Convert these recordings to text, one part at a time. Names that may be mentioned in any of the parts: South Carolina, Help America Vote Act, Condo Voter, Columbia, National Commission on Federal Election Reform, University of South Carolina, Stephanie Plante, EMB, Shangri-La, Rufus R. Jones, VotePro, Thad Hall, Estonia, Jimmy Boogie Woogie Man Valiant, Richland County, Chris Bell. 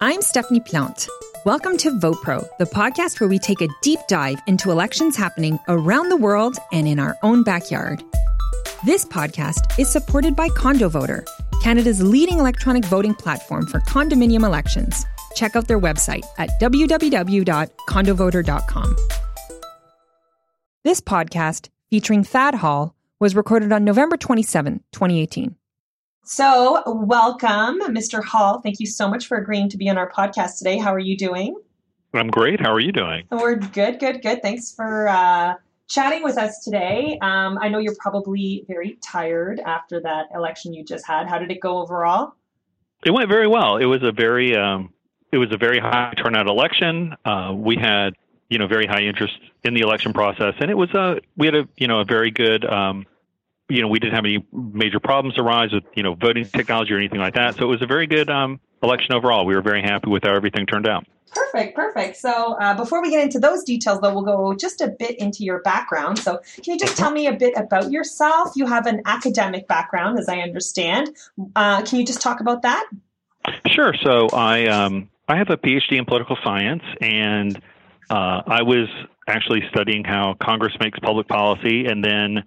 I'm Stephanie Plante. Welcome to VotePro, the podcast where we take a deep dive into elections happening around the world and in our own backyard. This podcast is supported by Condo Voter, Canada's leading electronic voting platform for condominium elections. Check out their website at www.condovoter.com. This podcast, featuring Thad Hall, was recorded on November 27, 2018. So, welcome, Mr. Hall. Thank you so much for agreeing to be on our podcast today. How are you doing? I'm great. How are you doing? We're good. Thanks for chatting with us today. I know you're probably very tired after that election you just had. How did it go overall? It went very well. It was a very high turnout election. We had very high interest in the election process, and it was we had a very good. We didn't have any major problems arise with, voting technology or anything like that. So it was a very good election overall. We were very happy with how everything turned out. Perfect. So before we get into those details, though, we'll go just a bit into your background. So can you just tell me a bit about yourself? You have an academic background, as I understand. Can you just talk about that? Sure. So I have a PhD in political science, and I was actually studying how Congress makes public policy, and then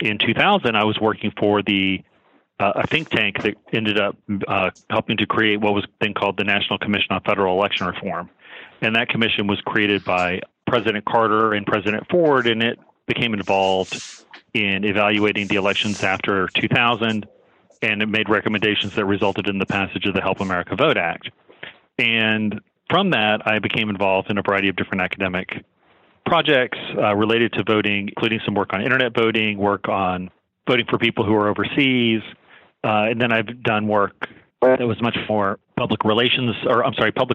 in 2000, I was working for a think tank that ended up helping to create what was then called the National Commission on Federal Election Reform. And that commission was created by President Carter and President Ford, and it became involved in evaluating the elections after 2000, and it made recommendations that resulted in the passage of the Help America Vote Act. And from that, I became involved in a variety of different academic projects related to voting, including some work on internet voting, work on voting for people who are overseas. And then I've done work that was much more public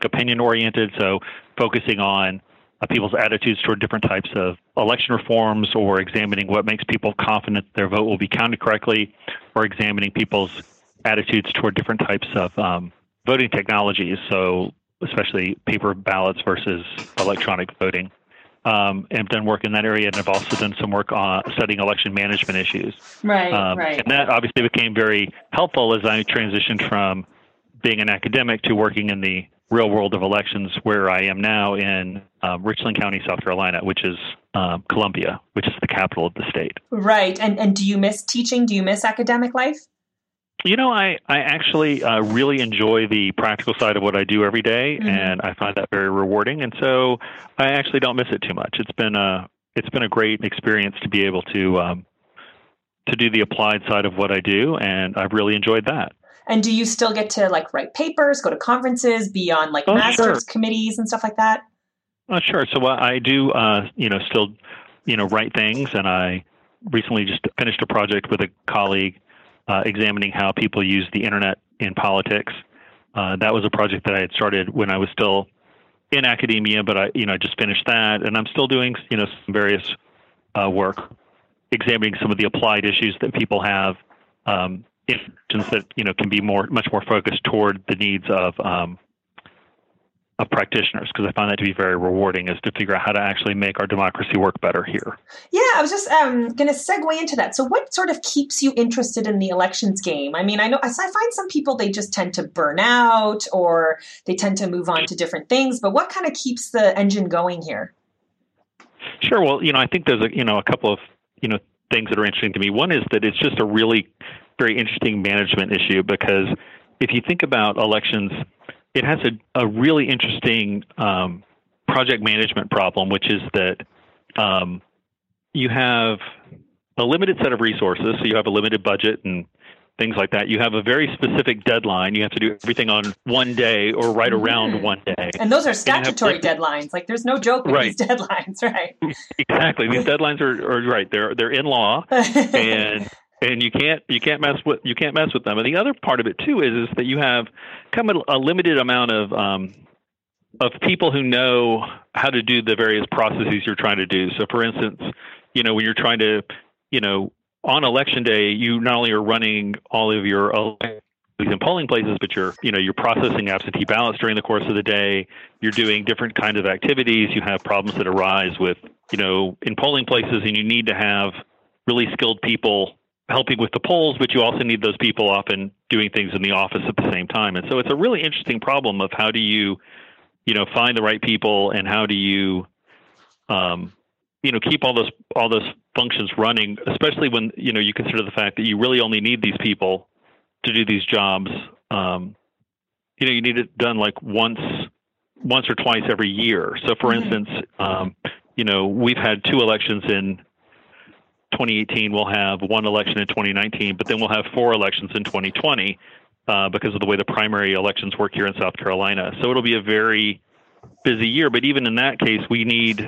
opinion oriented. So focusing on people's attitudes toward different types of election reforms, or examining what makes people confident their vote will be counted correctly, or examining people's attitudes toward different types of voting technologies. So especially paper ballots versus electronic voting. And I've done work in that area, and I've also done some work on studying election management issues. Right. And that obviously became very helpful as I transitioned from being an academic to working in the real world of elections, where I am now in Richland County, South Carolina, which is Columbia, which is the capital of the state. Right. And do you miss teaching? Do you miss academic life? I actually really enjoy the practical side of what I do every day, mm-hmm. and I find that very rewarding. And so I actually don't miss it too much. It's been a great experience to be able to do the applied side of what I do, and I've really enjoyed that. And do you still get to write papers, go to conferences, be on master's committees and stuff like that? Sure. So I do, still, write things, and I recently just finished a project with a colleague examining how people use the internet in politics. That was a project that I had started when I was still in academia, but I just finished that, and I'm still doing some various work examining some of the applied issues that people have, instance that can be much more focused toward the needs of practitioners, because I find that to be very rewarding, is to figure out how to actually make our democracy work better here. Yeah, I was just going to segue into that. So what sort of keeps you interested in the elections game? I mean, I find some people, they just tend to burn out, or they tend to move on to different things, but what kind of keeps the engine going here? Sure. Well, I think there's a couple of, things that are interesting to me. One is that it's just a really very interesting management issue, because if you think about elections, it has a really interesting project management problem, which is that you have a limited set of resources, so you have a limited budget and things like that. You have a very specific deadline. You have to do everything on one day, or right around one day. And those are statutory deadlines. There's no joke with these deadlines, right? Exactly. These deadlines are right. They're in law, and you can't mess with them. And the other part of it too is that you have come a limited amount of people who know how to do the various processes you're trying to do. So, for instance, when you're trying to, on election day, you not only are running all of your elections in polling places, but you're processing absentee ballots during the course of the day. You're doing different kinds of activities. You have problems that arise with in polling places, and you need to have really skilled people helping with the polls, but you also need those people often doing things in the office at the same time. And so it's a really interesting problem of how do you, find the right people, and how do you, keep all those functions running, especially when, you consider the fact that you really only need these people to do these jobs. You need it done like once or twice every year. So for instance, we've had two elections in 2018, we'll have one election in 2019, but then we'll have four elections in 2020 because of the way the primary elections work here in South Carolina. So it'll be a very busy year, but even in that case,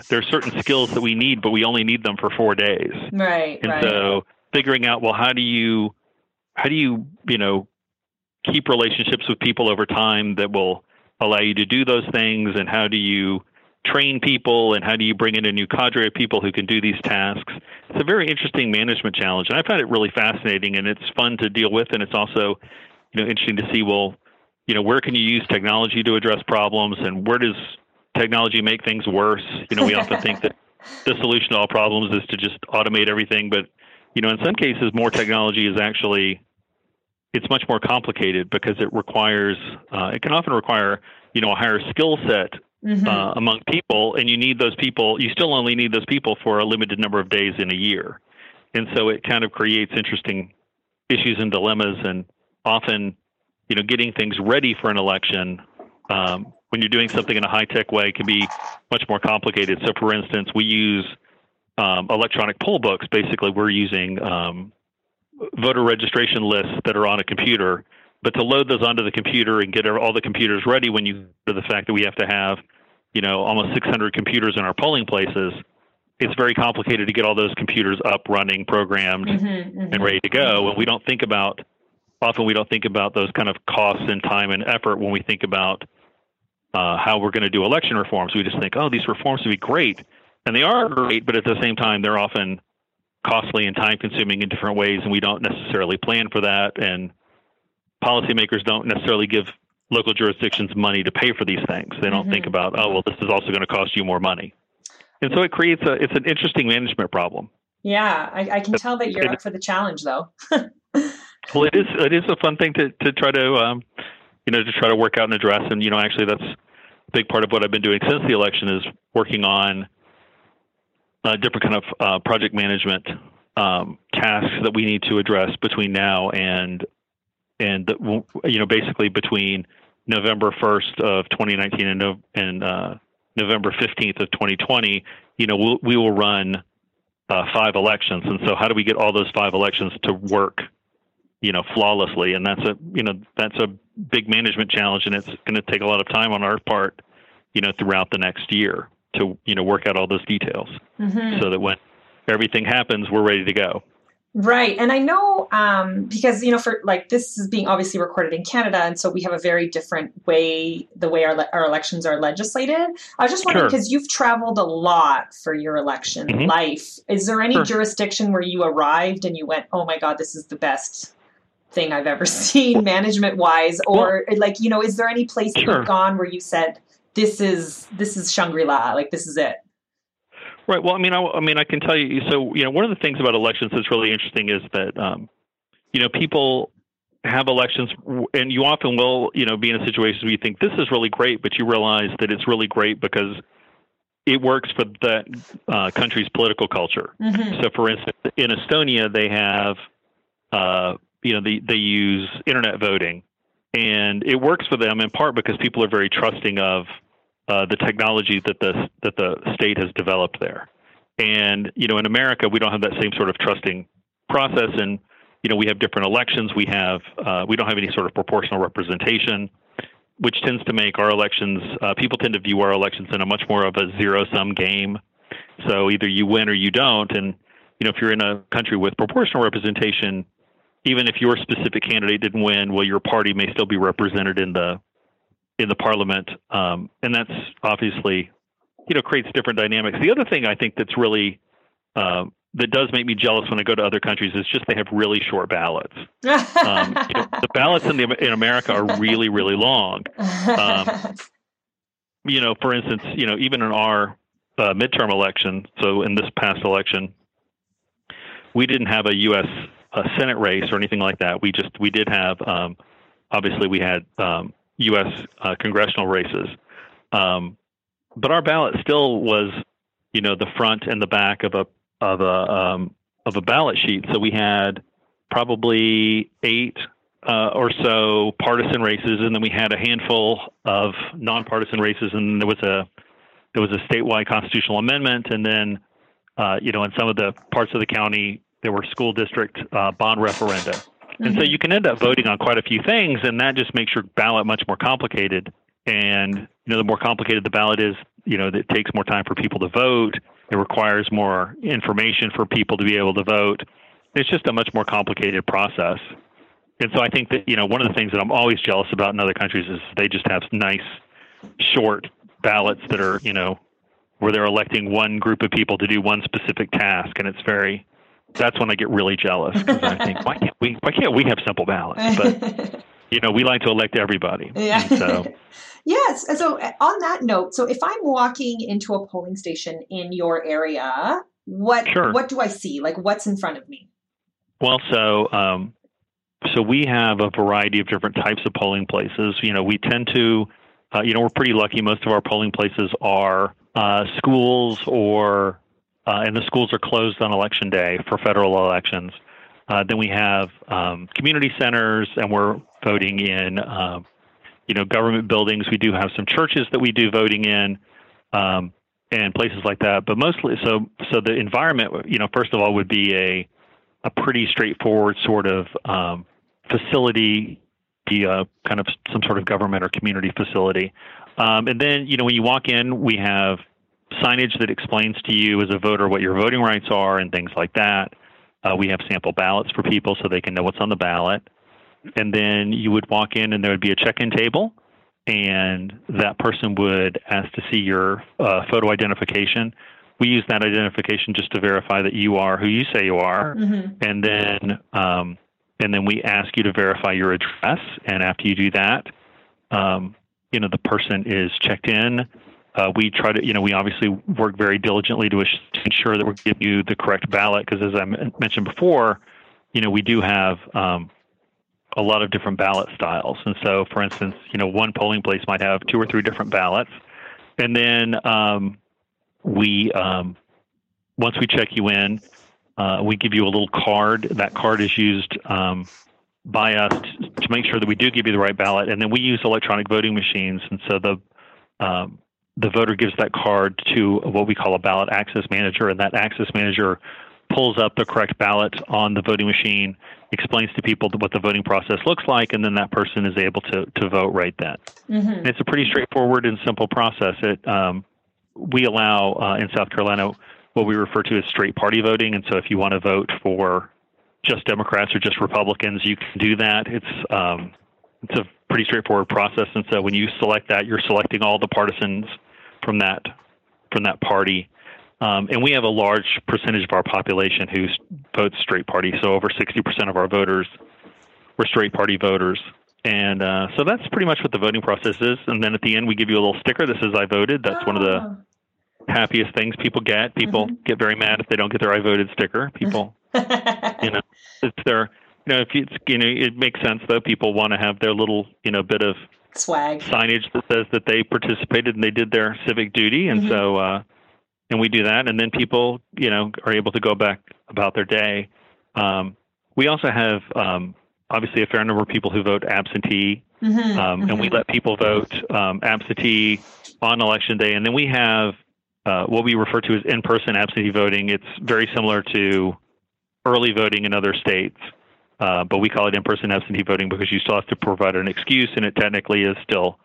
there's certain skills that we need, but we only need them for 4 days. Right. And so figuring out, well, how do you keep relationships with people over time that will allow you to do those things? And how do you train people, and how do you bring in a new cadre of people who can do these tasks? It's a very interesting management challenge, and I found it really fascinating, and it's fun to deal with. And it's also, interesting to see, where can you use technology to address problems, and where does technology make things worse? We often think that the solution to all problems is to just automate everything, but in some cases, more technology is actually, it's much more complicated because it requires, it can often require, a higher skill set among people, and you need those people. You still only need those people for a limited number of days in a year, and so it kind of creates interesting issues and dilemmas. And often, getting things ready for an election when you're doing something in a high-tech way can be much more complicated. So, for instance, we use electronic poll books. Basically, we're using voter registration lists that are on a computer. But to load those onto the computer and get all the computers ready, when you for the fact that we have to have, almost 600 computers in our polling places, it's very complicated to get all those computers up, running, programmed, and ready to go. And we don't think about those kind of costs and time and effort when we think about how we're going to do election reforms. We just think, oh, these reforms would be great, and they are great, but at the same time, they're often costly and time-consuming in different ways, and we don't necessarily plan for that. And policymakers don't necessarily give local jurisdictions money to pay for these things. They don't think about, oh, well, this is also going to cost you more money. And so it creates it's an interesting management problem. Yeah. I can tell that you're up for the challenge though. Well, it is a fun thing to try to, to try to work out and address. And, actually that's a big part of what I've been doing since the election is working on different kind of project management tasks that we need to address between now and basically between November 1st of 2019 and November 15th of 2020, we will run 5 elections. And so how do we get all those 5 elections to work, flawlessly? And that's a big management challenge, and it's going to take a lot of time on our part, throughout the next year to, work out all those details so that when everything happens, we're ready to go. Right. And I know because, for like this is being obviously recorded in Canada. And so we have a very different way, the way our elections are legislated. I was just wondering, because you've traveled a lot for your election life. Is there any jurisdiction where you arrived and you went, oh, my God, this is the best thing I've ever seen management wise? Or is there any place you've gone where you said this is Shangri-La, like this is it? Right. Well, I can tell you. So, one of the things about elections that's really interesting is that, people have elections, and you often will, be in a situation where you think this is really great, but you realize that it's really great because it works for that country's political culture. So, for instance, in Estonia, they have, they use internet voting, and it works for them in part because people are very trusting of the technology that the state has developed there. And, in America, we don't have that same sort of trusting process. And, we have different elections. We have, we don't have any sort of proportional representation, which tends to make our elections, people tend to view our elections in a much more of a zero-sum game. So either you win or you don't. And, if you're in a country with proportional representation, even if your specific candidate didn't win, well, your party may still be represented in the parliament. And that's obviously, creates different dynamics. The other thing I think that's really, that does make me jealous when I go to other countries is just they have really short ballots. The ballots in America are really, really long. For instance, even in our midterm election, so in this past election, we didn't have a U.S. a Senate race or anything like that. We did have, obviously we had U.S. congressional races, but our ballot still was, you know, the front and the back of a ballot sheet. So we had probably eight or so partisan races, and then we had a handful of nonpartisan races, and there was a statewide constitutional amendment, and then in some of the parts of the county there were school district bond referenda, and so you can end up voting on quite a few things, and that just makes your ballot much more complicated. And the more complicated the ballot is, it takes more time for people to vote. It requires more information for people to be able to vote. It's just a much more complicated process. And so I think that, one of the things that I'm always jealous about in other countries is they just have nice, short ballots that are, where they're electing one group of people to do one specific task. And that's when I get really jealous, because I think, why can't we have simple ballots? But, we like to elect everybody. Yeah. So. Yes. So on that note, so if I'm walking into a polling station in your area, what do I see? Like, what's in front of me? Well, so we have a variety of different types of polling places. We tend to, we're pretty lucky. Most of our polling places are schools, or and the schools are closed on election day for federal elections. Then we have community centers, and we're voting in, government buildings. We do have some churches that we do voting in, and places like that. But mostly, so the environment, first of all, would be a pretty straightforward sort of facility, kind of some sort of government or community facility. And then, when you walk in, we have signage that explains to you as a voter what your voting rights are and things like that. We have sample ballots for people so they can know what's on the ballot. And then you would walk in and there would be a check-in table, and that person would ask to see your photo identification. We use that identification just to verify that you are who you say you are. Mm-hmm. And then we ask you to verify your address. And after you do that, the person is checked in. We try to, we obviously work very diligently to ensure that we're giving you the correct ballot. Because as I mentioned before, we do have a lot of different ballot styles. And so, for instance, one polling place might have two or three different ballots. And then, we once we check you in, we give you a little card. That card is used by us to make sure that we do give you the right ballot. And then we use electronic voting machines, and so the voter gives that card to what we call a ballot access manager, and that access manager pulls up the correct ballot on the voting machine, explains to people what the voting process looks like, and then that person is able to vote right then. Mm-hmm. It's a pretty straightforward and simple process. We allow in South Carolina what we refer to as straight party voting. And so if you want to vote for just Democrats or just Republicans, you can do that. It's a pretty straightforward process. And so when you select that, you're selecting all the partisans from that party. And we have a large percentage of our population who votes straight party. So over 60% of our voters were straight party voters. And so that's pretty much what the voting process is. And then at the end, we give you a little sticker that says, I voted. That's one of the happiest things people get. People mm-hmm. get very mad if they don't get their I voted sticker. People, it's their, if it's, it makes sense, though. People want to have their little, bit of swag signage that says that they participated and they did their civic duty. And mm-hmm. so, and we do that. And then people, are able to go back about their day. We also have, obviously, a fair number of people who vote absentee, mm-hmm, and we let people vote absentee on election day. And then we have what we refer to as in-person absentee voting. It's very similar to early voting in other states, but we call it in-person absentee voting because you still have to provide an excuse, and it technically is still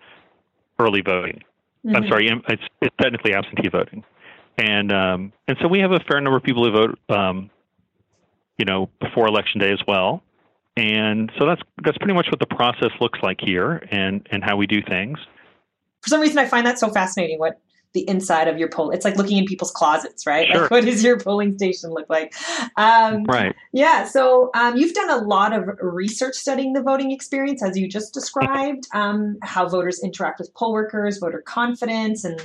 early voting. Mm-hmm. I'm sorry, it's technically absentee voting. And so we have a fair number of people who vote, before election day as well. And so that's pretty much what the process looks like here, and how we do things. For some reason, I find that so fascinating. What the inside of your poll, it's like looking in people's closets, right? Sure. Like, what does your polling station look like? Right. Yeah. So you've done a lot of research studying the voting experience, as you just described, how voters interact with poll workers, voter confidence, and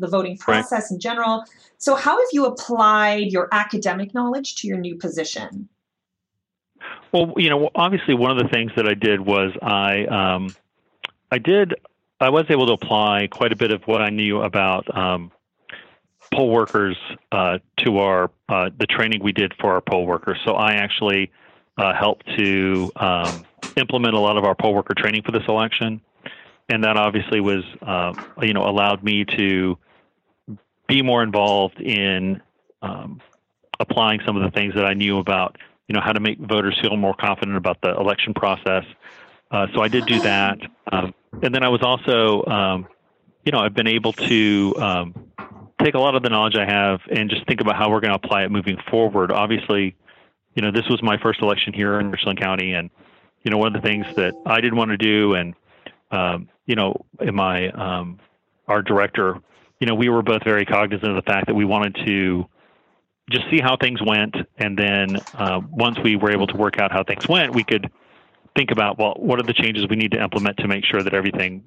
the voting process in general. So how have you applied your academic knowledge to your new position? Well, you know, obviously one of the things that I did was I was able to apply quite a bit of what I knew about poll workers to our the training we did for our poll workers. So I actually helped to implement a lot of our poll worker training for this election, and that obviously was allowed me to be more involved in applying some of the things that I knew about, you know, how to make voters feel more confident about the election process. So I did do that. And then I was also, I've been able to take a lot of the knowledge I have and just think about how we're going to apply it moving forward. Obviously, you know, this was my first election here in Richland County. And, you know, one of the things that I didn't want to do, and, in my, our director, you know, we were both very cognizant of the fact that we wanted to just see how things went. And then once we were able to work out how things went, we could think about, well, what are the changes we need to implement to make sure that everything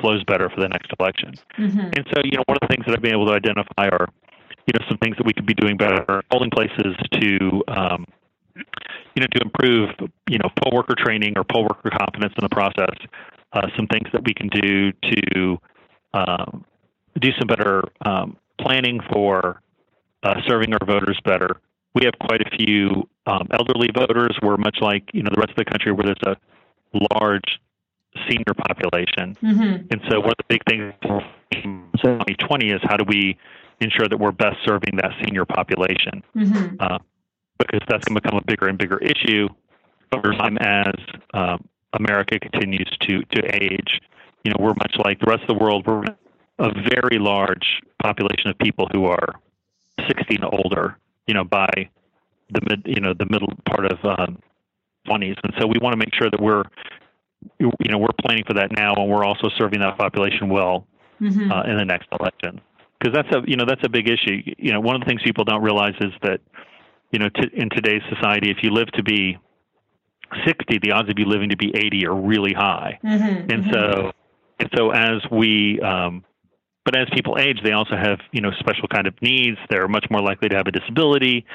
flows better for the next election? Mm-hmm. And so, you know, one of the things that I've been able to identify are, you know, some things that we could be doing better, polling places to, to improve, you know, poll worker training or poll worker confidence in the process, some things that we can do to do some better planning for serving our voters better. We have quite a few elderly voters. We're much like, you know, the rest of the country where there's a large senior population. Mm-hmm. And so one of the big things for 2020 is how do we ensure that we're best serving that senior population? Mm-hmm. Because that's going to become a bigger and bigger issue over time as America continues to age. You know, we're much like the rest of the world. We're a very large population of people who are 60 and older, you know, by the middle part of 20s, and so we want to make sure that we're planning for that now, and we're also serving that population well mm-hmm. In the next election, because that's a big issue. You know, one of the things people don't realize is that, you know, in today's society, if you live to be 60, the odds of you living to be 80 are really high, mm-hmm. and so as we but as people age, they also have, you know, special kind of needs. They're much more likely to have a disability.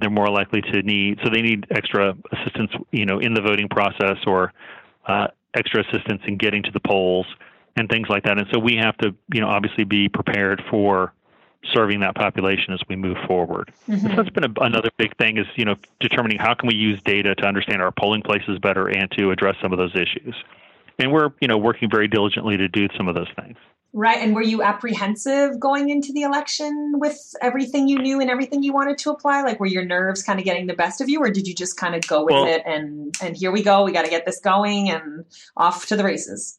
They're more likely to need extra assistance, you know, in the voting process, or extra assistance in getting to the polls and things like that. And so we have to, you know, obviously be prepared for serving that population as we move forward. Mm-hmm. So that's been another big thing is, you know, determining how can we use data to understand our polling places better and to address some of those issues. And we're, you know, working very diligently to do some of those things. Right. And were you apprehensive going into the election with everything you knew and everything you wanted to apply? Like, were your nerves kind of getting the best of you, or did you just kind of go with it and here we go, we got to get this going and off to the races?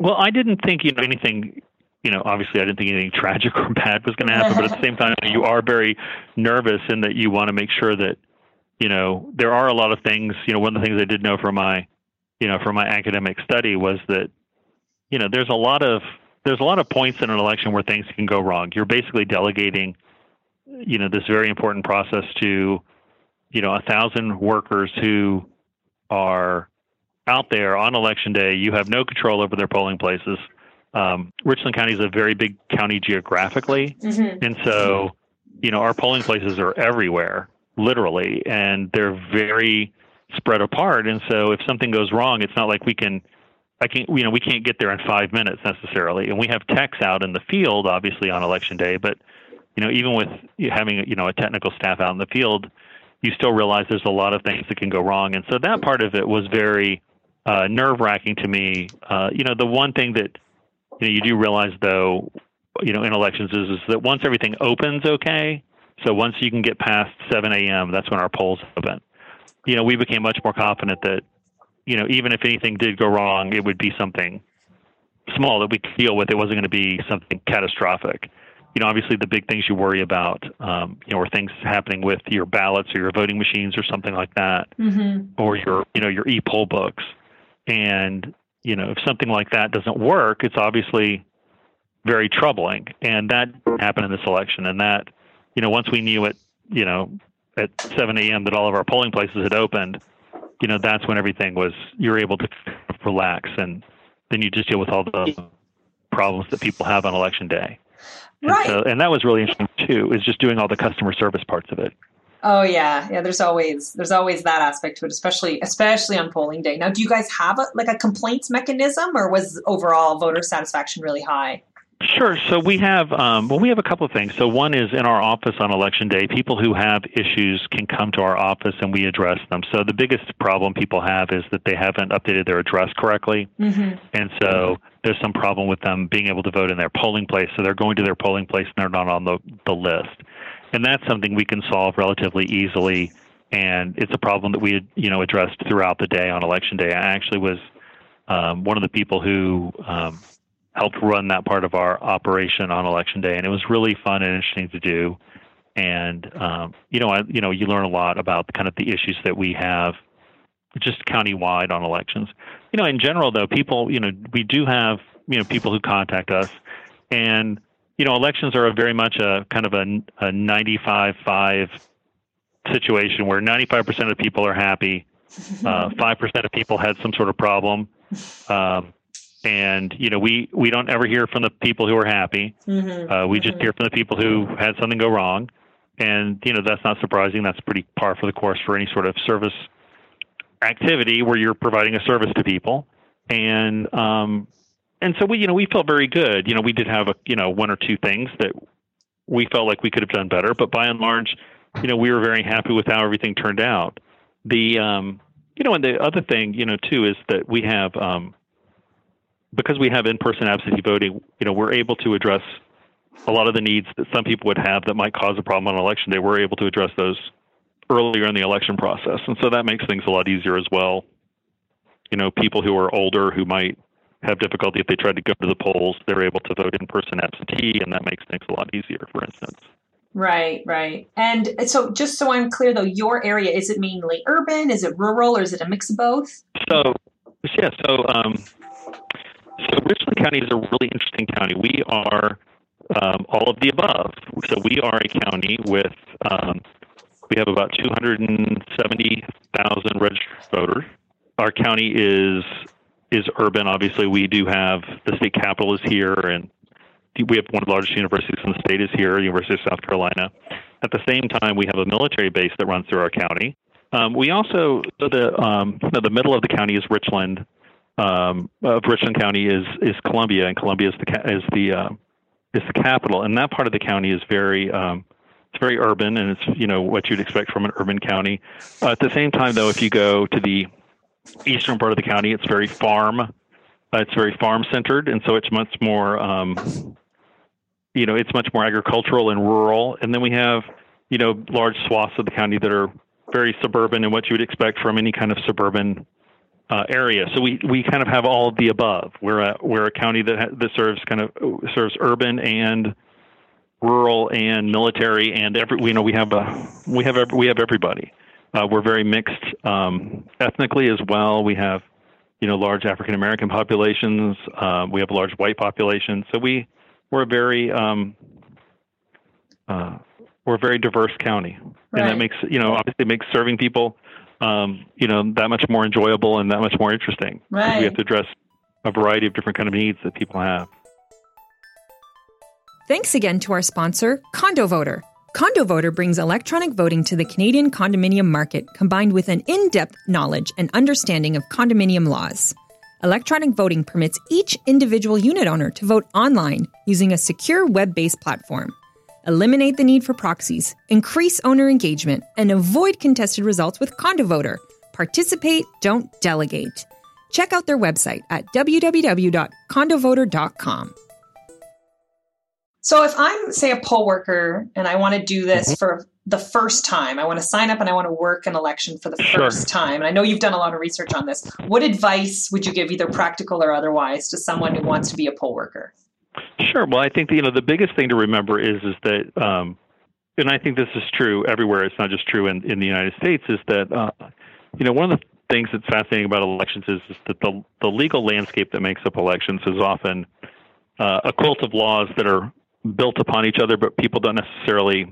Well, I didn't think, you know, anything, you know, obviously I didn't think anything tragic or bad was going to happen, but at the same time, you are very nervous in that you want to make sure that, you know, there are a lot of things. You know, one of the things I did know from my academic study was that, you know, there's a lot of points in an election where things can go wrong. You're basically delegating, you know, this very important process to, you know, 1,000 workers who are out there on election day. You have no control over their polling places. Richland County is a very big county geographically. Mm-hmm. And so, you know, our polling places are everywhere, literally, and they're very spread apart. And so if something goes wrong, it's not like we can't get there in 5 minutes necessarily. And we have techs out in the field, obviously, on election day. But, you know, even with having, you know, a technical staff out in the field, you still realize there's a lot of things that can go wrong. And so that part of it was very nerve-wracking to me. You know, the one thing that, you know, you do realize, though, you know, in elections is that once everything opens, okay, so once you can get past 7 a.m., that's when our polls open. You know, we became much more confident that, you know, even if anything did go wrong, it would be something small that we could deal with. It wasn't going to be something catastrophic. You know, obviously the big things you worry about, you know, are things happening with your ballots or your voting machines or something like that, mm-hmm. or your, you know, your e-poll books. And, you know, if something like that doesn't work, it's obviously very troubling. And that happened in this election. And that, you know, once we knew it, you know, at 7 a.m. that all of our polling places had opened, you know, that's when everything was, you're able to relax, and then you just deal with all the problems that people have on election day. Right. And that was really interesting too, is just doing all the customer service parts of it. Oh yeah. Yeah. There's always that aspect to it, especially on polling day. Now, do you guys have a complaints mechanism, or was overall voter satisfaction really high? Sure. So we have a couple of things. So one is in our office on election day, people who have issues can come to our office and we address them. So the biggest problem people have is that they haven't updated their address correctly. Mm-hmm. And so there's some problem with them being able to vote in their polling place. So they're going to their polling place and they're not on the list. And that's something we can solve relatively easily. And it's a problem that we had, addressed throughout the day on election day. I actually was one of the people who helped run that part of our operation on election day. And it was really fun and interesting to do. And, you learn a lot about kind of the issues that we have just countywide on elections. In general, though, people, we do have, people who contact us. And, elections are very much a kind of a 95-5 situation where 95% of people are happy, 5% of people had some sort of problem. And, we don't ever hear from the people who are happy. Mm-hmm. We just hear from the people who had something go wrong. And, that's not surprising. That's pretty par for the course for any sort of service activity where you're providing a service to people. And so we felt very good. We did have, one or two things that we felt like we could have done better. But by and large, we were very happy with how everything turned out. The, and the other thing, too, is that we have, because we have in-person absentee voting, we're able to address a lot of the needs that some people would have that might cause a problem on election day. We're able to address those earlier in the election process. And so that makes things a lot easier as well. People who are older who might have difficulty if they tried to go to the polls, they're able to vote in-person absentee, and that makes things a lot easier, for instance. Right. And so just so I'm clear, though, your area, is it mainly urban? Is it rural? Or is it a mix of both? So Richland County is a really interesting county. We are all of the above. So we are a county with, we have about 270,000 registered voters. Our county is urban. Obviously, we do have the state capital is here, and we have one of the largest universities in the state is here, University of South Carolina. At the same time, we have a military base that runs through our county. We also, the middle of the county is Richland. Of Richland County is Columbia, and Columbia is the capital. And that part of the county is very urban, and it's what you'd expect from an urban county. At the same time, though, if you go to the eastern part of the county, it's very farm. It's very farm centered, and so it's much more agricultural and rural. And then we have large swaths of the county that are very suburban, and what you would expect from any kind of suburban area. So we kind of have all of the above. We're a county that serves serves urban and rural and military and we have everybody. We're very mixed ethnically as well. We have large African American populations. We have a large white population. So we're a very very diverse county, right. And that makes obviously makes serving people that much more enjoyable and that much more interesting. Right. We have to address a variety of different kind of needs that people have. Thanks again to our sponsor, Condo Voter. Condo Voter brings electronic voting to the Canadian condominium market, combined with an in-depth knowledge and understanding of condominium laws. Electronic voting permits each individual unit owner to vote online using a secure web-based platform. Eliminate the need for proxies, increase owner engagement, and avoid contested results with Condo Voter. Participate, don't delegate. Check out their website at www.condovoter.com. So if I'm, say, a poll worker and I want to do this for the first time, I want to sign up and I want to work an election for the first time, and I know you've done a lot of research on this, what advice would you give, either practical or otherwise, to someone who wants to be a poll worker? Sure. Well, I think the biggest thing to remember is that, and I think this is true everywhere. It's not just true in the United States. Is that one of the things that's fascinating about elections is that the legal landscape that makes up elections is often a quilt of laws that are built upon each other, but people don't necessarily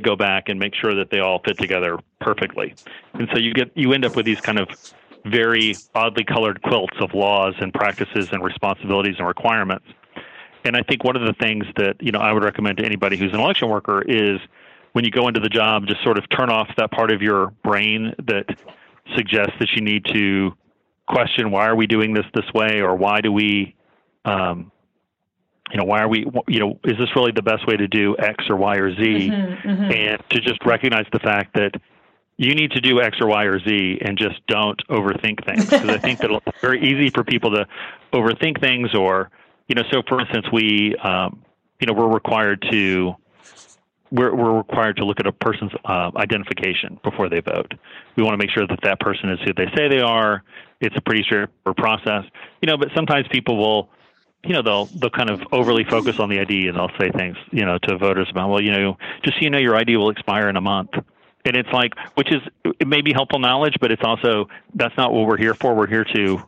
go back and make sure that they all fit together perfectly, and so you end up with these kind of very oddly colored quilts of laws and practices and responsibilities and requirements. And I think one of the things that I would recommend to anybody who's an election worker is when you go into the job, just sort of turn off that part of your brain that suggests that you need to question, why are we doing this way? Or why do we, why are we, is this really the best way to do X or Y or Z? And to just recognize the fact that you need to do X or Y or Z and just don't overthink things. Because I think that it's very easy for people to overthink things or, so for instance, we, we're required to look at a person's identification before they vote. We want to make sure that that person is who they say they are. It's a pretty straightforward process, but sometimes people will, they'll kind of overly focus on the ID and they'll say things, to voters about, well, just so you know, your ID will expire in a month. And it's like, which is, it may be helpful knowledge, but it's also, that's not what we're here for. We're here to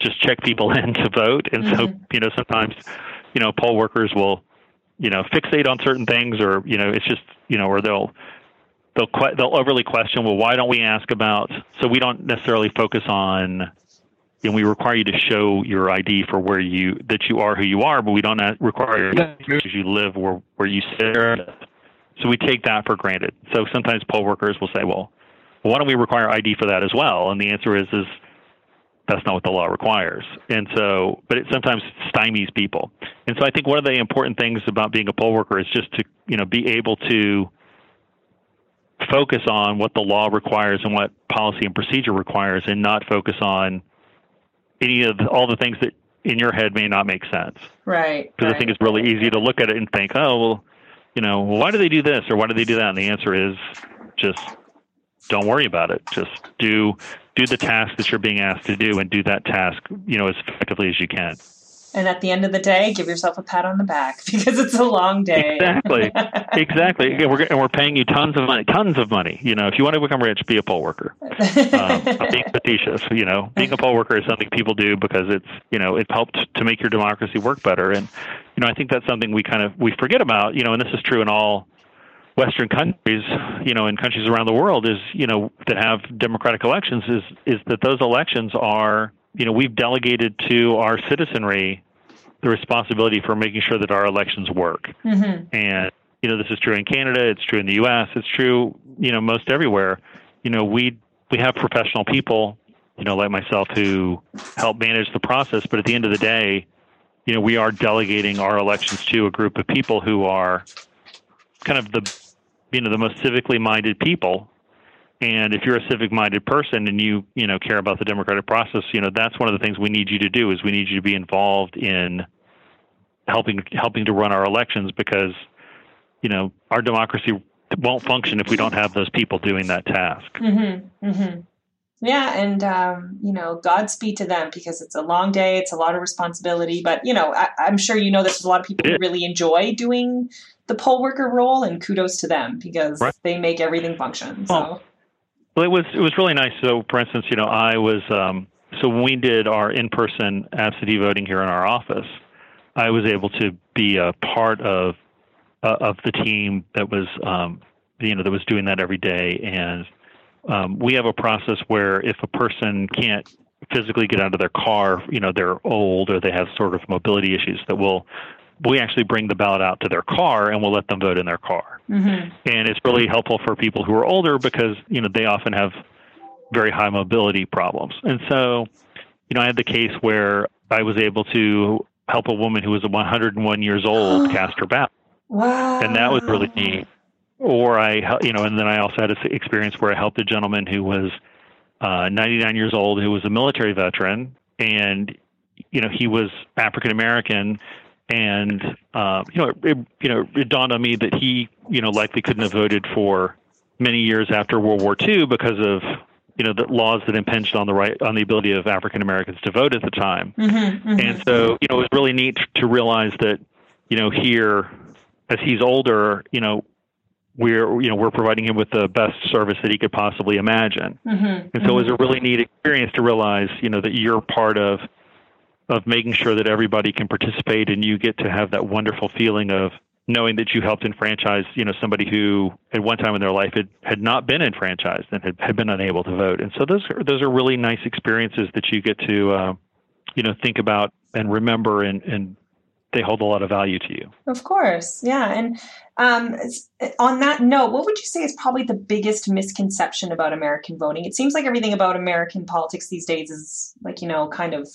just check people in to vote. And so, sometimes, poll workers will, fixate on certain things, or it's just or they'll overly question. Well, why don't we ask about? So we don't necessarily focus on. We require you to show your ID for where you are who you are, but we don't require you live where you sit. So we take that for granted. So sometimes poll workers will say, "Well, why don't we require ID for that as well?" And the answer is that's not what the law requires. And so, but it sometimes stymies people. And so I think one of the important things about being a poll worker is just to, be able to focus on what the law requires and what policy and procedure requires, and not focus on any of all the things that in your head may not make sense. Right. Because I think it's really easy to look at it and think, oh, well, why do they do this? Or why do they do that? And the answer is just don't worry about it. Just do the task that you're being asked to do, and do that task, as effectively as you can. And at the end of the day, give yourself a pat on the back, because it's a long day. Exactly. Yeah, we're paying you tons of money. If you want to become rich, be a poll worker. I'm being facetious. Being a poll worker is something people do because it's, it helped to make your democracy work better. And, I think that's something we forget about, and this is true in all Western countries, and countries around the world is, that have democratic elections is that those elections are, we've delegated to our citizenry the responsibility for making sure that our elections work. And, this is true in Canada, it's true in the U.S., it's true, most everywhere. We have professional people, like myself, who help manage the process. But at the end of the day, we are delegating our elections to a group of people who are kind of the most civically minded people. And if you're a civic minded person and you care about the democratic process, that's one of the things we need you to do is we need you to be involved in helping to run our elections, because, our democracy won't function if we don't have those people doing that task. Yeah. And, Godspeed to them, because it's a long day. It's a lot of responsibility, but, I'm sure, there's a lot of people who really enjoy doing the poll worker role, and kudos to them because they make everything function. So. Well, it was really nice. So for instance, I was, so when we did our in-person absentee voting here in our office, I was able to be a part of the team that was, that was doing that every day. And, we have a process where if a person can't physically get out of their car, they're old or they have sort of mobility issues, that we actually bring the ballot out to their car and we'll let them vote in their car. And it's really helpful for people who are older because, they often have very high mobility problems. And so, I had the case where I was able to help a woman who was 101 years old cast her ballot. Wow. And that was really neat. Or and then I also had an experience where I helped a gentleman who was 99 years old, who was a military veteran, and he was African American, and it dawned on me that he likely couldn't have voted for many years after World War II because of the laws that impinged on the right on the ability of African Americans to vote at the time. And so it was really neat to realize that here as he's older, we're providing him with the best service that he could possibly imagine. And so it was a really neat experience to realize, that you're part of making sure that everybody can participate, and you get to have that wonderful feeling of knowing that you helped enfranchise, somebody who at one time in their life had not been enfranchised and had been unable to vote. And so those are really nice experiences that you get to, think about and remember and they hold a lot of value to you. Of course. Yeah. And on that note, what would you say is probably the biggest misconception about American voting? It seems like everything about American politics these days is like, you know, kind of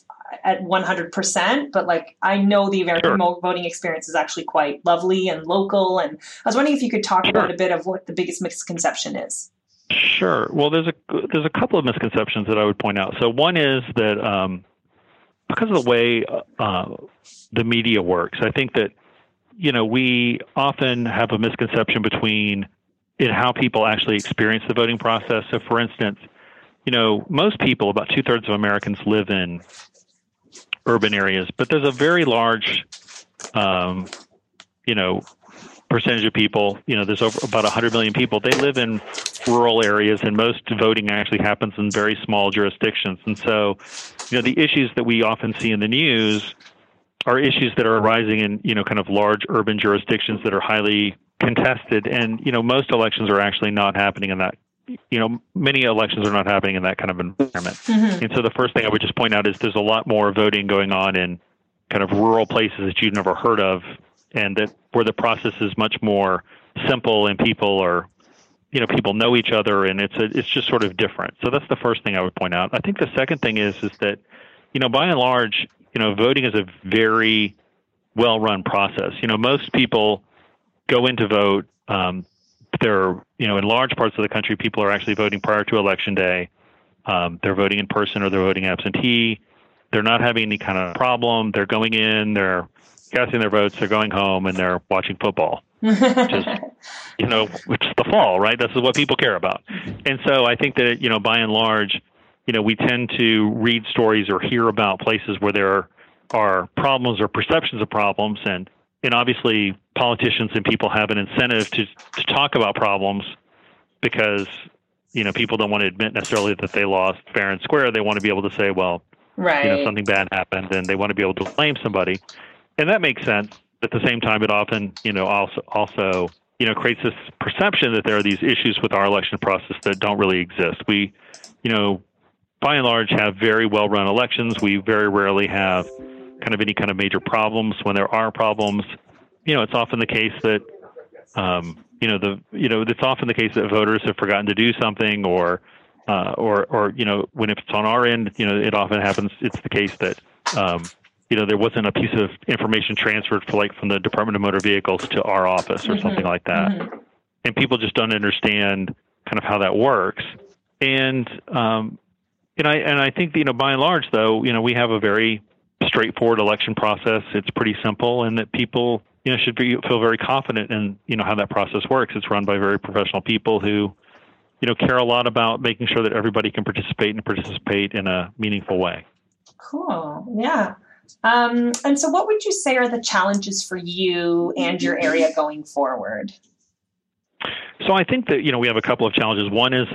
at 100%, but like, I know the American voting experience is actually quite lovely and local. And I was wondering if you could talk about a bit of what the biggest misconception is. Sure. Well, there's a couple of misconceptions that I would point out. So one is that, because of the way the media works, I think that, you know, we often have a misconception between in how people actually experience the voting process. So, for instance, you know, most people, about 2/3 of Americans, live in urban areas, but there's a very large, you know, percentage of people, you know, there's over about 100 million people, they live in rural areas, and most voting actually happens in very small jurisdictions. And so, you know, the issues that we often see in the news are issues that are arising in, you know, kind of large urban jurisdictions that are highly contested. And, you know, most elections are actually not happening in that, you know, many elections are not happening in that kind of environment. Mm-hmm. And so the first thing I would just point out is there's a lot more voting going on in kind of rural places that you've never heard of, and that where the process is much more simple and people are, you know, people know each other, and it's just sort of different. So that's the first thing I would point out. I think the second thing is that, you know, by and large, you know, voting is a very well-run process. You know, most people go in to vote. They're, you know, in large parts of the country, people are actually voting prior to Election Day. They're voting in person or they're voting absentee. They're not having any kind of problem. They're going in, they're casting their votes, they're going home, and they're watching football. Just, you know, it's the fall, right? This is what people care about. And so I think that, you know, by and large, you know, we tend to read stories or hear about places where there are problems or perceptions of problems. And obviously politicians and people have an incentive to talk about problems because, you know, people don't want to admit necessarily that they lost fair and square. They want to be able to say, well, you know, something bad happened, and they want to be able to blame somebody. And that makes sense. At the same time, it often, you know, also, you know, creates this perception that there are these issues with our election process that don't really exist. We, you know, by and large, have very well-run elections. We very rarely have kind of any kind of major problems. When there are problems, you know, it's often the case that, it's often the case that voters have forgotten to do something, or you know, when it's on our end, you know, it often happens. It's the case that, you know, there wasn't a piece of information transferred from the Department of Motor Vehicles to our office or something like that. Mm-hmm. And people just don't understand kind of how that works. And I think, you know, by and large, though, you know, we have a very straightforward election process. It's pretty simple, and that people, you know, should feel very confident in, you know, how that process works. It's run by very professional people who, you know, care a lot about making sure that everybody can participate in a meaningful way. Cool. Yeah. And so what would you say are the challenges for you and your area going forward? So I think that, you know, we have a couple of challenges. One is,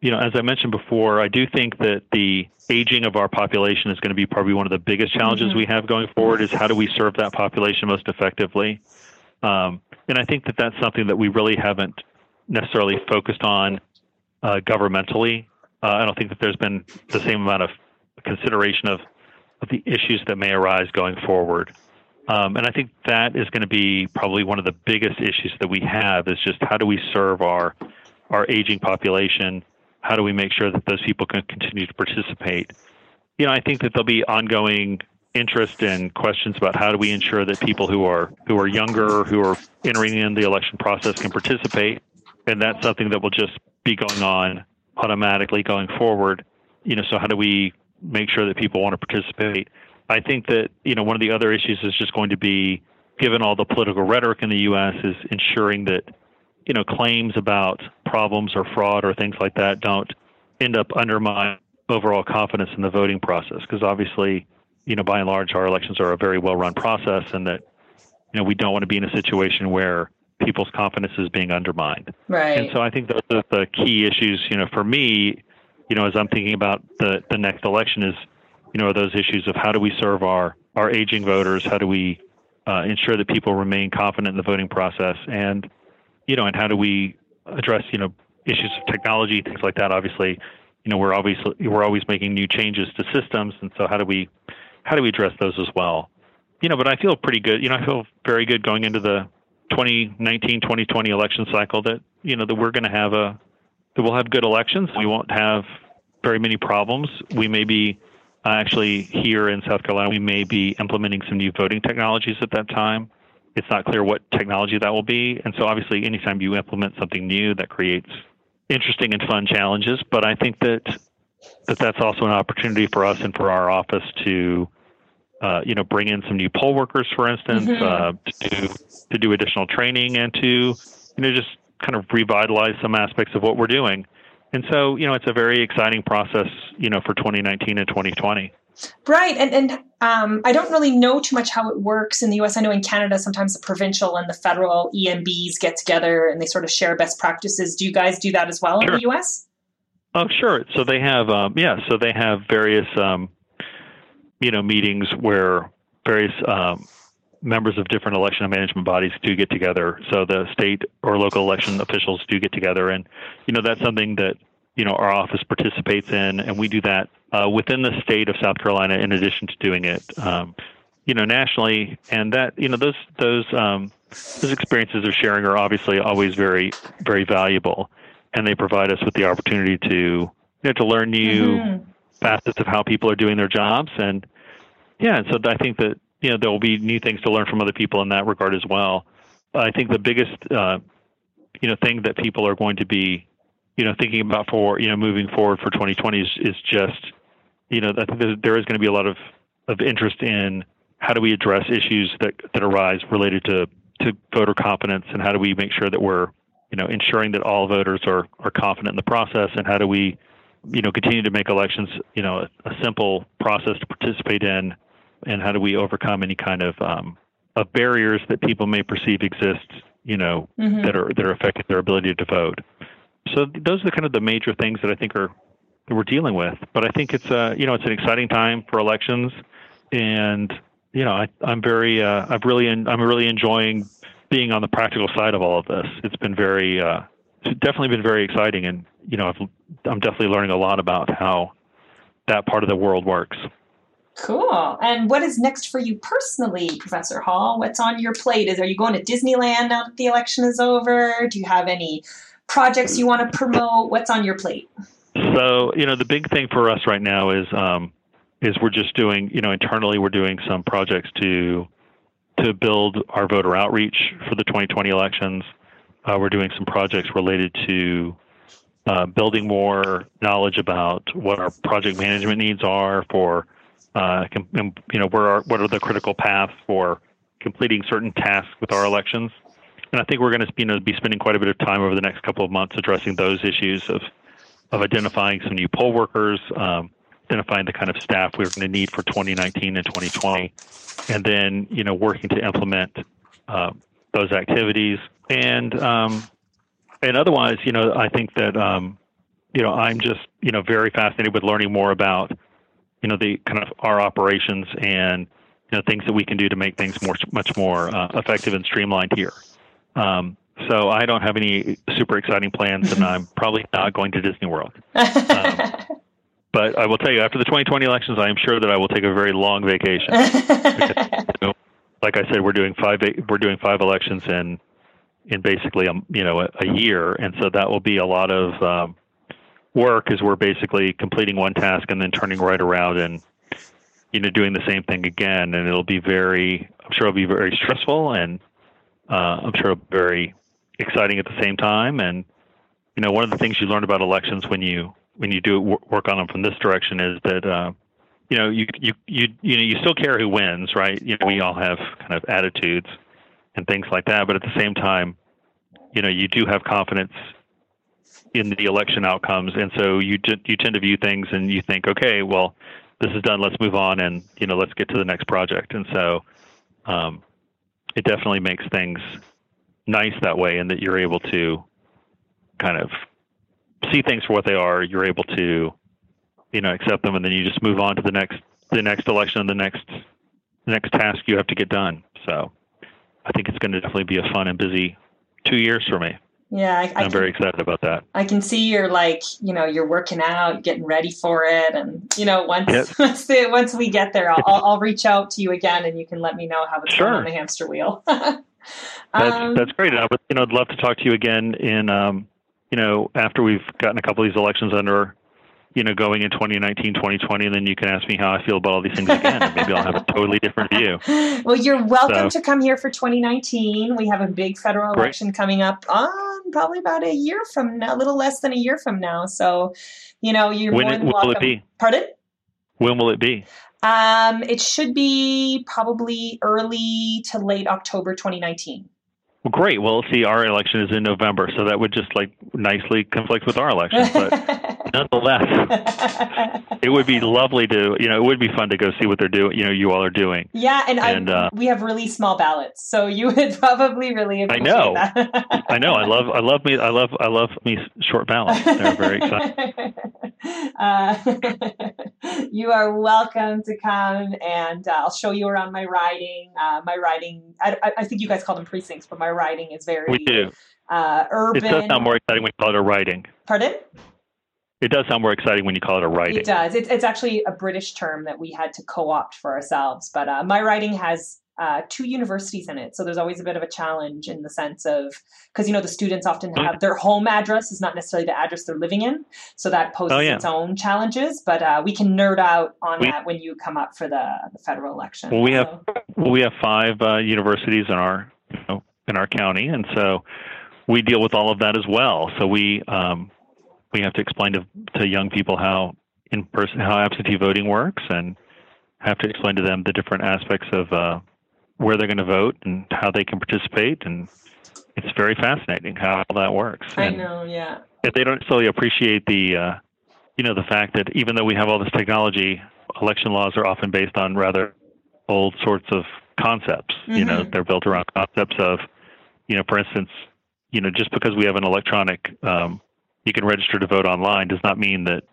you know, as I mentioned before, I do think that the aging of our population is going to be probably one of the biggest challenges we have going forward, is how do we serve that population most effectively? And I think that that's something that we really haven't necessarily focused on governmentally. I don't think that there's been the same amount of consideration of the issues that may arise going forward. And I think that is going to be probably one of the biggest issues that we have, is just how do we serve our aging population? How do we make sure that those people can continue to participate? You know, I think that there'll be ongoing interest and questions about how do we ensure that people who are younger, who are entering in the election process, can participate. And that's something that will just be going on automatically going forward. You know, so how do we make sure that people want to participate? I think that, you know, one of the other issues is just going to be, given all the political rhetoric in the U.S., is ensuring that, you know, claims about problems or fraud or things like that don't end up undermining overall confidence in the voting process. Because obviously, you know, by and large, our elections are a very well-run process, and that, you know, we don't want to be in a situation where people's confidence is being undermined. Right. And so I think those are the key issues, you know, for me. You know, as I'm thinking about the next election, is, you know, are those issues of how do we serve our aging voters? How do we ensure that people remain confident in the voting process? And, you know, and how do we address, you know, issues of technology, things like that? Obviously, you know, we're always making new changes to systems, and so how do we address those as well? but I feel pretty good. I feel very good going into the 2019-2020 election cycle that, that we're going to have that we'll have good elections. We won't have very many problems. We may be actually here in South Carolina, we may be implementing some new voting technologies at that time. It's not clear what technology that will be. And so obviously, anytime you implement something new, that creates interesting and fun challenges. But I think that that's also an opportunity for us and for our office to, bring in some new poll workers, for instance, to do additional training and to, just kind of revitalize some aspects of what we're doing. And so, it's a very exciting process, for 2019 and 2020. Right. And I don't really know too much how it works in the U.S. I know in Canada, sometimes the provincial and the federal EMBs get together and they sort of share best practices. Do you guys do that as well in the U.S.? Oh, sure. So they have, so they have various, meetings where various members of different election and management bodies do get together. So the state or local election officials do get together. And, that's something that, our office participates in, and we do that within the state of South Carolina in addition to doing it, nationally. And that, those experiences of sharing are obviously always very, very valuable. And they provide us with the opportunity to, to learn new facets of how people are doing their jobs. And so I think that, there will be new things to learn from other people in that regard as well. I think the biggest, thing that people are going to be, thinking about for, moving forward for 2020 is just, I think there is going to be a lot of interest in how do we address issues that arise related to voter confidence, and how do we make sure that we're, ensuring that all voters are confident in the process, and how do we, continue to make elections, a simple process to participate in, and how do we overcome any kind of barriers that people may perceive exist, that are affecting their ability to vote. So those are kind of the major things that I think that we're dealing with. But I think it's it's an exciting time for elections, and I'm really enjoying being on the practical side of all of this. It's been definitely been very exciting, and I'm definitely learning a lot about how that part of the world works. Cool. And what is next for you personally, Professor Hall? What's on your plate? Are you going to Disneyland now that the election is over? Do you have any projects you want to promote? What's on your plate? So, the big thing for us right now is we're just doing, internally we're doing some projects to build our voter outreach for the 2020 elections. We're doing some projects related to building more knowledge about what our project management needs are for what are the critical paths for completing certain tasks with our elections. And I think we're going to be spending quite a bit of time over the next couple of months addressing those issues of identifying some new poll workers, identifying the kind of staff we're going to need for 2019 and 2020, and then working to implement those activities. And otherwise, I think that I'm just very fascinated with learning more about the kind of our operations and things that we can do to make things much more effective and streamlined here. So I don't have any super exciting plans, and I'm probably not going to Disney World. But I will tell you, after the 2020 elections, I am sure that I will take a very long vacation. Because, like I said, we're doing five elections in basically a year, and so that will be a lot of work, as we're basically completing one task and then turning right around and doing the same thing again. And it'll be very stressful, and I'm sure very exciting at the same time. And one of the things you learn about elections when you do work on them from this direction is that you still care who wins, right? We all have kind of attitudes and things like that, but at the same time, you do have confidence in the election outcomes, and so you tend to view things and you think, okay, well, this is done, let's move on, and let's get to the next project. And so it definitely makes things nice that way, and that you're able to kind of see things for what they are. You're able to accept them, and then you just move on to the next election and the next task you have to get done. So I think it's going to definitely be a fun and busy 2 years for me. Yeah. I'm very excited about that. I can see you're like, you know, you're working out, getting ready for it. And, you know, once we get there, I'll reach out to you again and you can let me know how it's going on the hamster wheel. That's great. And I'd love to talk to you again in, after we've gotten a couple of these elections under, going in 2019, 2020, and then you can ask me how I feel about all these things again. And maybe I'll have a totally different view. Well, you're welcome to come here for 2019. We have a big federal election coming up probably about a year from now, a little less than a year from now. So, you're more than welcome. When will it be? Pardon? When will it be? It should be probably early to late October 2019. Well, great. Well, see, our election is in November, so that would just nicely conflict with our election. But nonetheless, it would be lovely to, it would be fun to go see what they're doing, you all are doing. Yeah. And we have really small ballots, so you would probably really appreciate that. I know. I love me short ballots. They're very exciting. You are welcome to come, and I'll show you around my riding. My riding, I think you guys call them precincts, but my riding is very urban. It does sound more exciting when you call it a riding. Pardon? It does sound more exciting when you call it a riding. It does. It's actually a British term that we had to co-opt for ourselves. But my riding has two universities in it. So there's always a bit of a challenge in the sense of, because, the students often have their home address is not necessarily the address they're living in. So that poses its own challenges, but we can nerd out on that when you come up for the federal election. Well, we have five universities in our, in our county. And so we deal with all of that as well. So we have to explain to young people how absentee voting works, and have to explain to them the different aspects of where they're going to vote and how they can participate. And it's very fascinating how all that works. And I know. Yeah. If they don't necessarily appreciate the, the fact that even though we have all this technology, election laws are often based on rather old sorts of concepts. Mm-hmm. They're built around concepts of, for instance, just because we have an electronic, you can register to vote online does not mean that,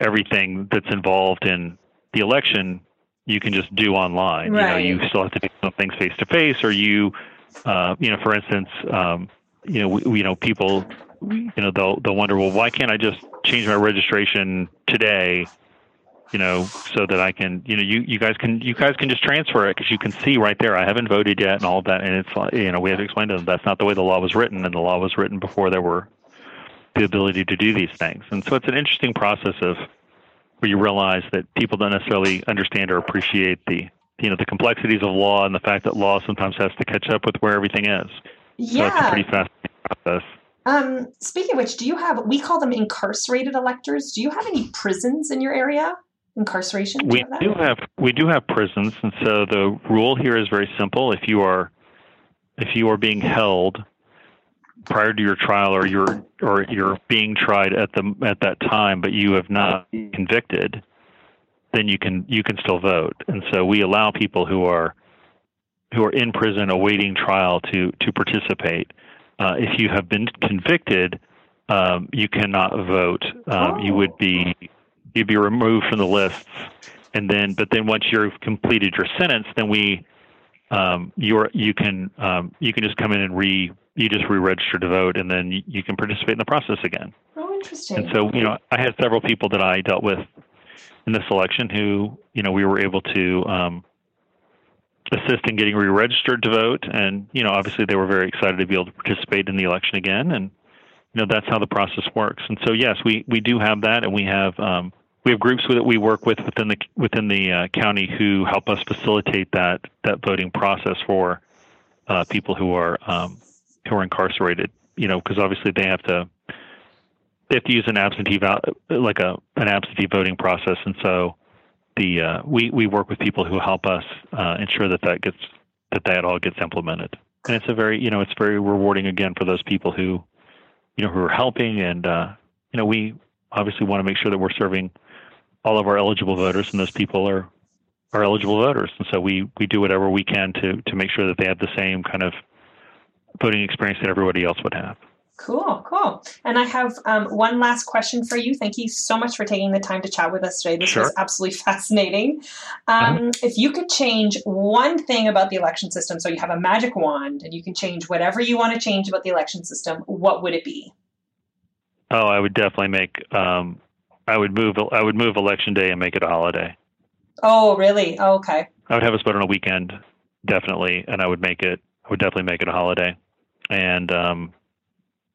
everything that's involved in the election you can just do online. Right. You still have to do some things face to face, or for instance, people, they'll wonder, well, why can't I just change my registration today? So that I can, you guys can just transfer it, because you can see right there, I haven't voted yet and all of that. And it's, we have to explain to them that's not the way the law was written, and the law was written before there were the ability to do these things. And so it's an interesting process of where you realize that people don't necessarily understand or appreciate the complexities of law, and the fact that law sometimes has to catch up with where everything is. Yeah. So it's a pretty fascinating process. Speaking of which, we call them incarcerated electors. Do you have any prisons in your area? Incarceration? We do have prisons, and so the rule here is very simple. If you are being held prior to your trial, or you're being tried at that time, but you have not been convicted, then you can still vote. And so we allow people who are in prison awaiting trial to participate. If you have been convicted, you cannot vote. You'd be removed from the lists, but then once you've completed your sentence, then you can just come in and re-register to vote, and then you can participate in the process again. Oh, interesting. And so, I had several people that I dealt with in this election who, we were able to assist in getting re-registered to vote, and obviously they were very excited to be able to participate in the election again, and that's how the process works. And so, yes, we do have that, and we have groups that we work with within the county who help us facilitate that voting process for people who are incarcerated. Because obviously they have to use an absentee an absentee voting process, and so we work with people who help us ensure that all gets implemented. And it's a very it's very rewarding again for those people who are helping, and we obviously want to make sure that we're serving all of our eligible voters, and those people are eligible voters. And so we do whatever we can to make sure that they have the same kind of voting experience that everybody else would have. Cool, cool. And I have one last question for you. Thank you so much for taking the time to chat with us today. This was absolutely fascinating. If you could change one thing about the election system, so you have a magic wand and you can change whatever you want to change about the election system, what would it be? Oh, I would definitely make, I would move election day and make it a holiday. Oh, really? Oh, okay. I would have us vote on a weekend, definitely. And I would definitely make it a holiday. And,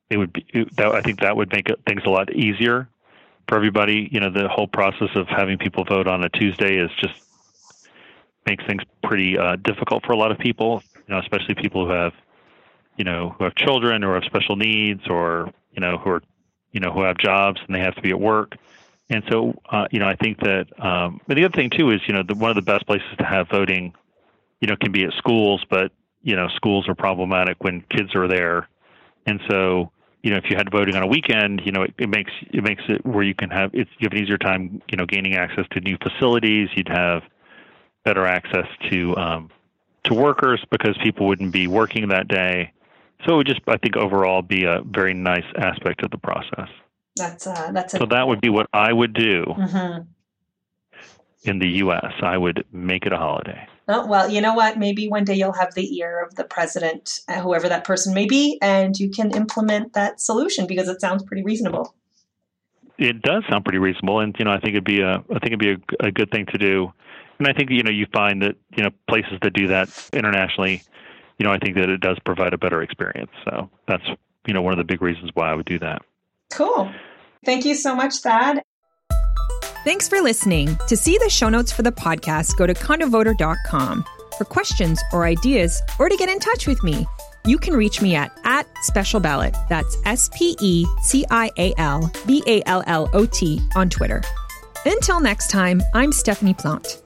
I think that would make things a lot easier for everybody. You know, the whole process of having people vote on a Tuesday is just makes things pretty difficult for a lot of people, you know, especially people who have children or have special needs or, who have jobs and they have to be at work. And so, I think that, but the other thing too is, one of the best places to have voting, can be at schools, but, schools are problematic when kids are there. And so, if you had voting on a weekend, it makes it where you can have, you have an easier time, gaining access to new facilities. You'd have better access to workers because people wouldn't be working that day. So it would just, I think, overall be a very nice aspect of the process. So that would be what I would do in the U.S. I would make it a holiday. Oh, well, you know what? Maybe one day you'll have the ear of the president, whoever that person may be, and you can implement that solution because it sounds pretty reasonable. It does sound pretty reasonable. And, I think it'd be a good thing to do. And I think, you find that, places that do that internationally, I think that it does provide a better experience. So that's, one of the big reasons why I would do that. Cool. Thank you so much, Thad. Thanks for listening. To see the show notes for the podcast, go to condovoter.com. For questions or ideas, or to get in touch with me, you can reach me at @specialballot. That's SPECIALBALLOT on Twitter. Until next time, I'm Stephanie Plante.